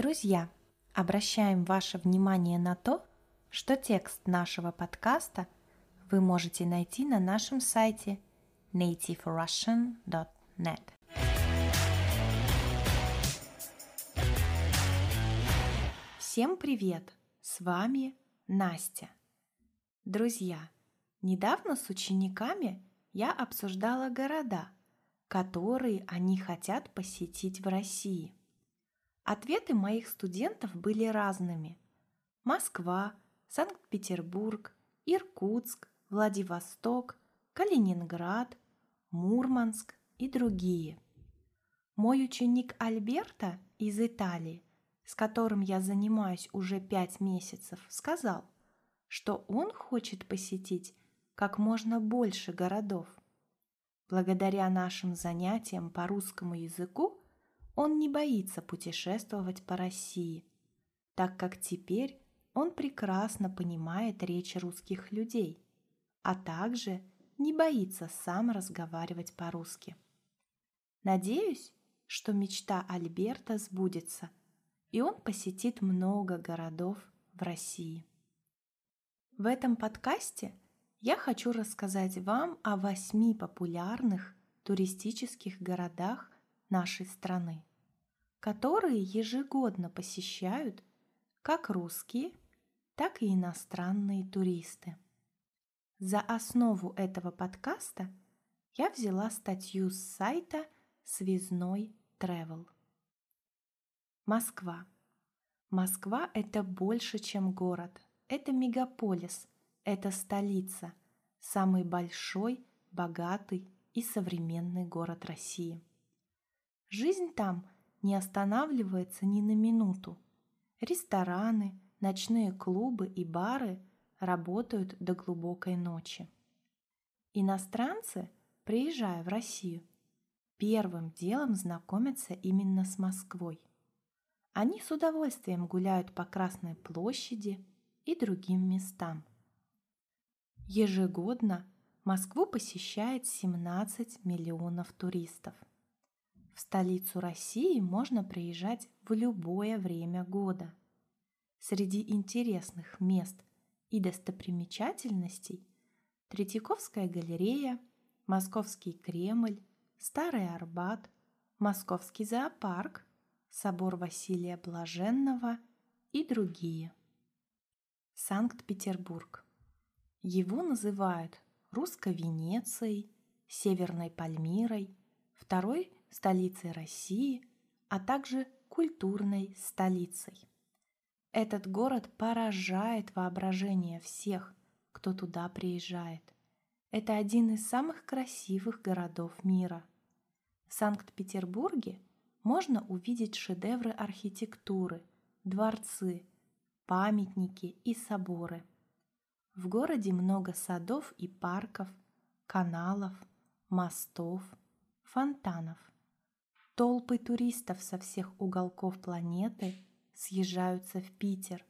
Друзья, обращаем ваше внимание на то, что текст нашего подкаста вы можете найти на нашем сайте nativeforrussian.net. Всем привет! С вами Настя. Друзья, недавно с учениками я обсуждала города, которые они хотят посетить в России. Ответы моих студентов были разными. Москва, Санкт-Петербург, Иркутск, Владивосток, Калининград, Мурманск и другие. Мой ученик Альберто из Италии, с которым я занимаюсь уже 5 месяцев, сказал, что он хочет посетить как можно больше городов. Благодаря нашим занятиям по русскому языку он не боится путешествовать по России, так как теперь он прекрасно понимает речь русских людей, а также не боится сам разговаривать по-русски. Надеюсь, что мечта Альберта сбудется, и он посетит много городов в России. В этом подкасте я хочу рассказать вам о 8 популярных туристических городах нашей страны, которые ежегодно посещают как русские, так и иностранные туристы. За основу этого подкаста я взяла статью с сайта «Связной Travel». Москва. Москва – это больше, чем город. Это мегаполис, это столица, самый большой, богатый и современный город России. Жизнь там не останавливается ни на минуту. Рестораны, ночные клубы и бары работают до глубокой ночи. Иностранцы, приезжая в Россию, первым делом знакомятся именно с Москвой. Они с удовольствием гуляют по Красной площади и другим местам. Ежегодно Москву посещает 17 миллионов туристов. В столицу России можно приезжать в любое время года. Среди интересных мест и достопримечательностей Третьяковская галерея, Московский Кремль, Старый Арбат, Московский зоопарк, собор Василия Блаженного и другие. Санкт-Петербург. Его называют русской Венецией, северной Пальмирой, второй столицей России, а также культурной столицей. Этот город поражает воображение всех, кто туда приезжает. Это один из самых красивых городов мира. В Санкт-Петербурге можно увидеть шедевры архитектуры, дворцы, памятники и соборы. В городе много садов и парков, каналов, мостов, фонтанов. Толпы туристов со всех уголков планеты съезжаются в Питер,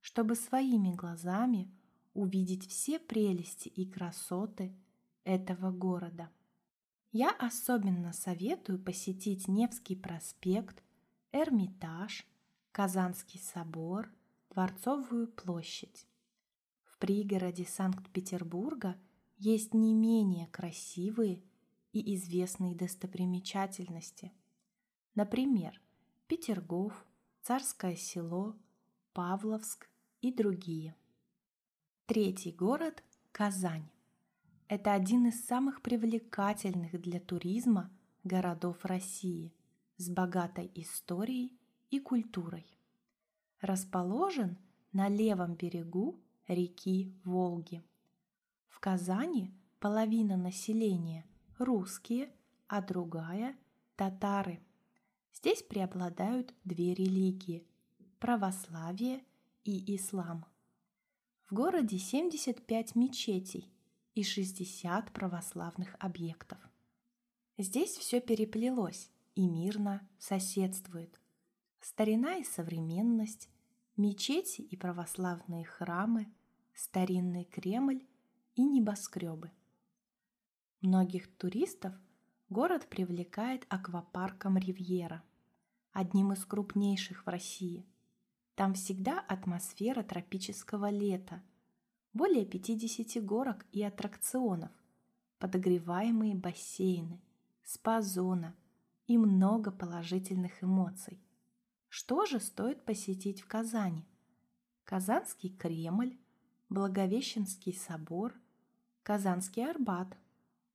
чтобы своими глазами увидеть все прелести и красоты этого города. Я особенно советую посетить Невский проспект, Эрмитаж, Казанский собор, Дворцовую площадь. В пригороде Санкт-Петербурга есть не менее красивые и известные достопримечательности. Например, Петергоф, Царское село, Павловск и другие. Третий город – Казань. Это один из самых привлекательных для туризма городов России с богатой историей и культурой. Расположен на левом берегу реки Волги. В Казани половина населения – русские, а другая – татары. Здесь преобладают 2 религии – православие и ислам. В городе 75 мечетей и 60 православных объектов. Здесь все переплелось и мирно соседствует. Старина и современность, мечети и православные храмы, старинный Кремль и небоскребы. Многих туристов город привлекает аквапарком «Ривьера», одним из крупнейших в России. Там всегда атмосфера тропического лета, более 50 горок и аттракционов, подогреваемые бассейны, спа-зона и много положительных эмоций. Что же стоит посетить в Казани? Казанский Кремль, Благовещенский собор, Казанский Арбат,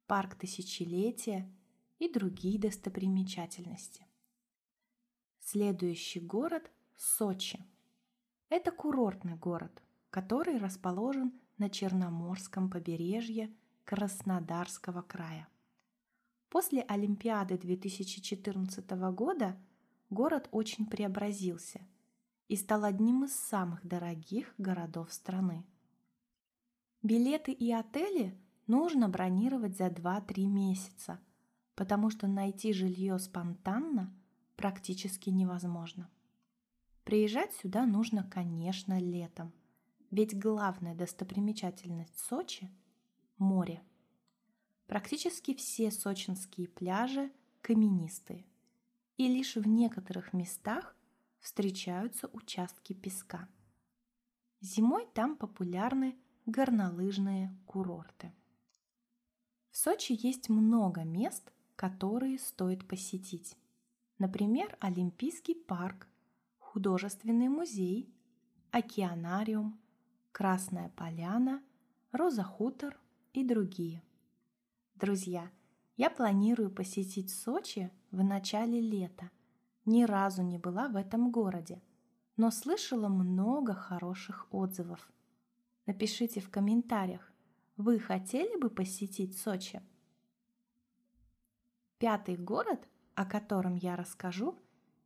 парк Тысячелетия и другие достопримечательности. Следующий город – Сочи. Это курортный город, который расположен на Черноморском побережье Краснодарского края. После Олимпиады 2014 года город очень преобразился и стал одним из самых дорогих городов страны. Билеты и отели нужно бронировать за 2-3 месяца, потому что найти жилье спонтанно практически невозможно. Приезжать сюда нужно, конечно, летом, ведь главная достопримечательность Сочи – море. Практически все сочинские пляжи каменистые, и лишь в некоторых местах встречаются участки песка. Зимой там популярны горнолыжные курорты. В Сочи есть много мест, которые стоит посетить. Например, Олимпийский парк, художественный музей, океанариум, Красная поляна, Роза Хутор и другие. Друзья, я планирую посетить Сочи в начале лета. Ни разу не была в этом городе, но слышала много хороших отзывов. Напишите в комментариях, вы хотели бы посетить Сочи? Пятый город, о котором я расскажу,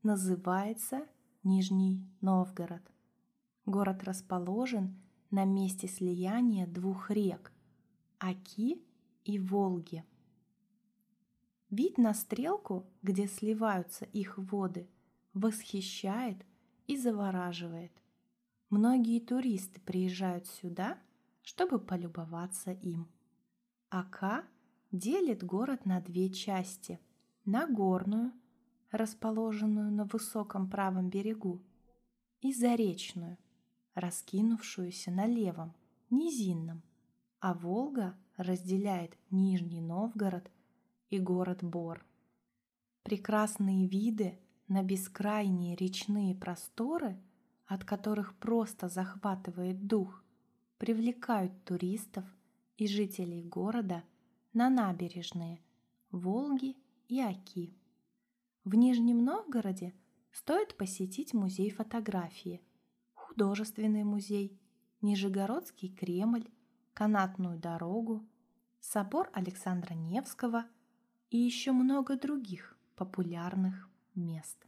называется Нижний Новгород. Город расположен на месте слияния двух рек – Оки и Волги. Вид на стрелку, где сливаются их воды, восхищает и завораживает. Многие туристы приезжают сюда, чтобы полюбоваться им. Ока делит город на две части – на горную, расположенную на высоком правом берегу, и заречную, раскинувшуюся на левом, низинном, а Волга разделяет Нижний Новгород и город Бор. Прекрасные виды на бескрайние речные просторы, от которых просто захватывает дух, привлекают туристов и жителей города на набережные Волги и Оки. В Нижнем Новгороде стоит посетить музей фотографии, художественный музей, Нижегородский Кремль, Канатную дорогу, собор Александра Невского и еще много других популярных мест.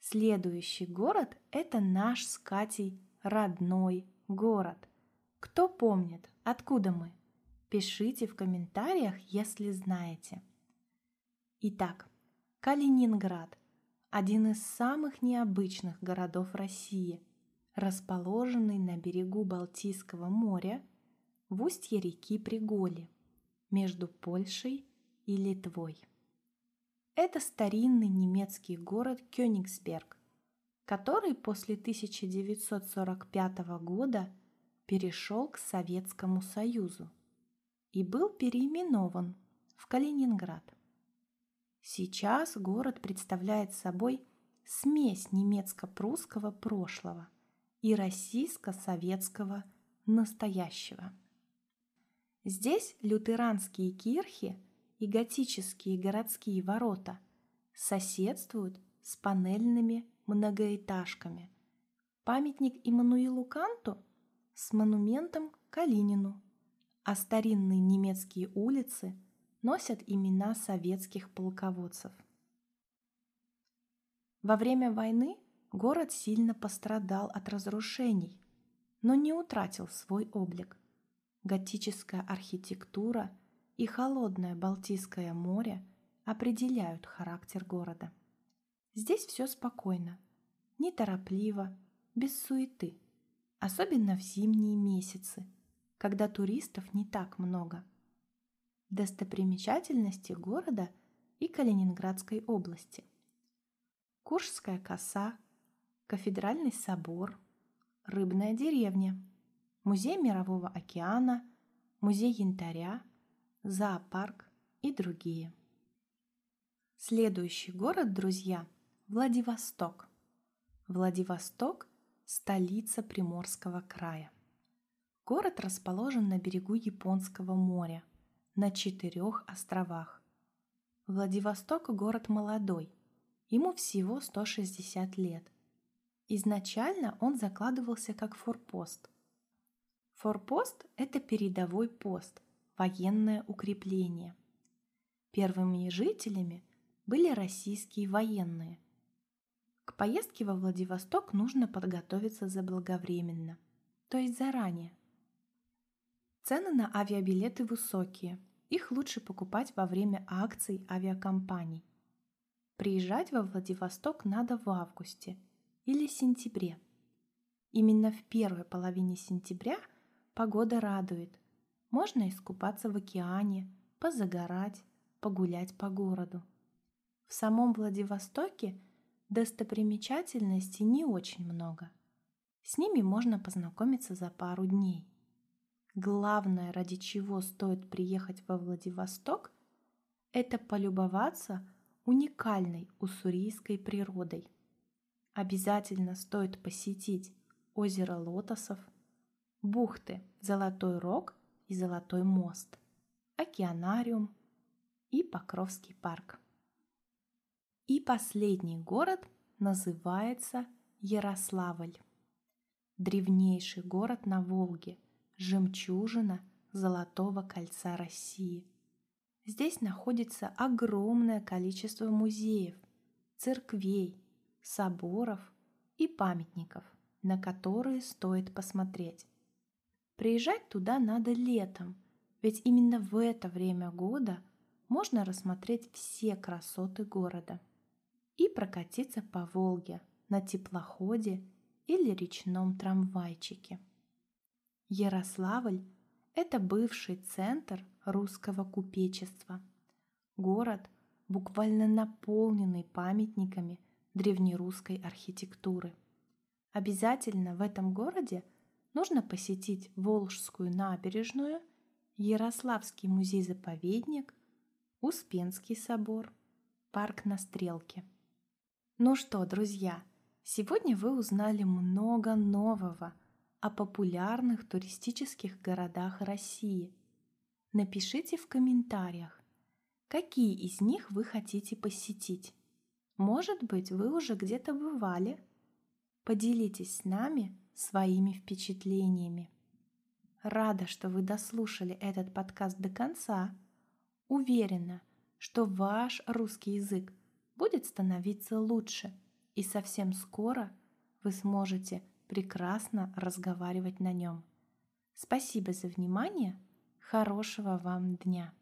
Следующий город – это наш с Катей родной город. Кто помнит, откуда мы? Пишите в комментариях, если знаете. Итак, Калининград – один из самых необычных городов России, расположенный на берегу Балтийского моря в устье реки Приголи, между Польшей и Литвой. Это старинный немецкий город Кёнигсберг, который после 1945 года перешел к Советскому Союзу и был переименован в Калининград. Сейчас город представляет собой смесь немецко-прусского прошлого и российско-советского настоящего. Здесь лютеранские кирхи и готические городские ворота соседствуют с панельными многоэтажками. Памятник Иммануилу Канту с монументом Калинину, а старинные немецкие улицы носят имена советских полководцев. Во время войны город сильно пострадал от разрушений, но не утратил свой облик. Готическая архитектура и холодное Балтийское море определяют характер города. Здесь все спокойно, неторопливо, без суеты, особенно в зимние месяцы, когда туристов не так много. Достопримечательности города и Калининградской области. Куршская коса, кафедральный собор, рыбная деревня, музей Мирового океана, музей янтаря, зоопарк и другие. Следующий город, друзья, Владивосток. Владивосток – столица Приморского края. Город расположен на берегу Японского моря, на 4 островах. Владивосток – город молодой, ему всего 160 лет. Изначально он закладывался как форпост. Форпост – это передовой пост, военное укрепление. Первыми жителями были российские военные. К поездке во Владивосток нужно подготовиться заблаговременно, то есть заранее. Цены на авиабилеты высокие, их лучше покупать во время акций авиакомпаний. Приезжать во Владивосток надо в августе или сентябре. Именно в первой половине сентября погода радует. Можно искупаться в океане, позагорать, погулять по городу. В самом Владивостоке достопримечательностей не очень много. С ними можно познакомиться за пару дней. Главное, ради чего стоит приехать во Владивосток, это полюбоваться уникальной уссурийской природой. Обязательно стоит посетить озеро Лотосов, бухты Золотой Рог и Золотой мост, океанариум и Покровский парк. И последний город называется Ярославль. Древнейший город на Волге, жемчужина Золотого кольца России. Здесь находится огромное количество музеев, церквей, соборов и памятников, на которые стоит посмотреть. Приезжать туда надо летом, ведь именно в это время года можно рассмотреть все красоты города и прокатиться по Волге на теплоходе или речном трамвайчике. Ярославль – это бывший центр русского купечества, город, буквально наполненный памятниками древнерусской архитектуры. Обязательно в этом городе нужно посетить Волжскую набережную, Ярославский музей-заповедник, Успенский собор, парк на Стрелке. Ну что, друзья, сегодня вы узнали много нового о популярных туристических городах России. Напишите в комментариях, какие из них вы хотите посетить. Может быть, вы уже где-то бывали? Поделитесь с нами своими впечатлениями. Рада, что вы дослушали этот подкаст до конца. Уверена, что ваш русский язык будет становиться лучше, и совсем скоро вы сможете прекрасно разговаривать на нем. Спасибо за внимание, хорошего вам дня!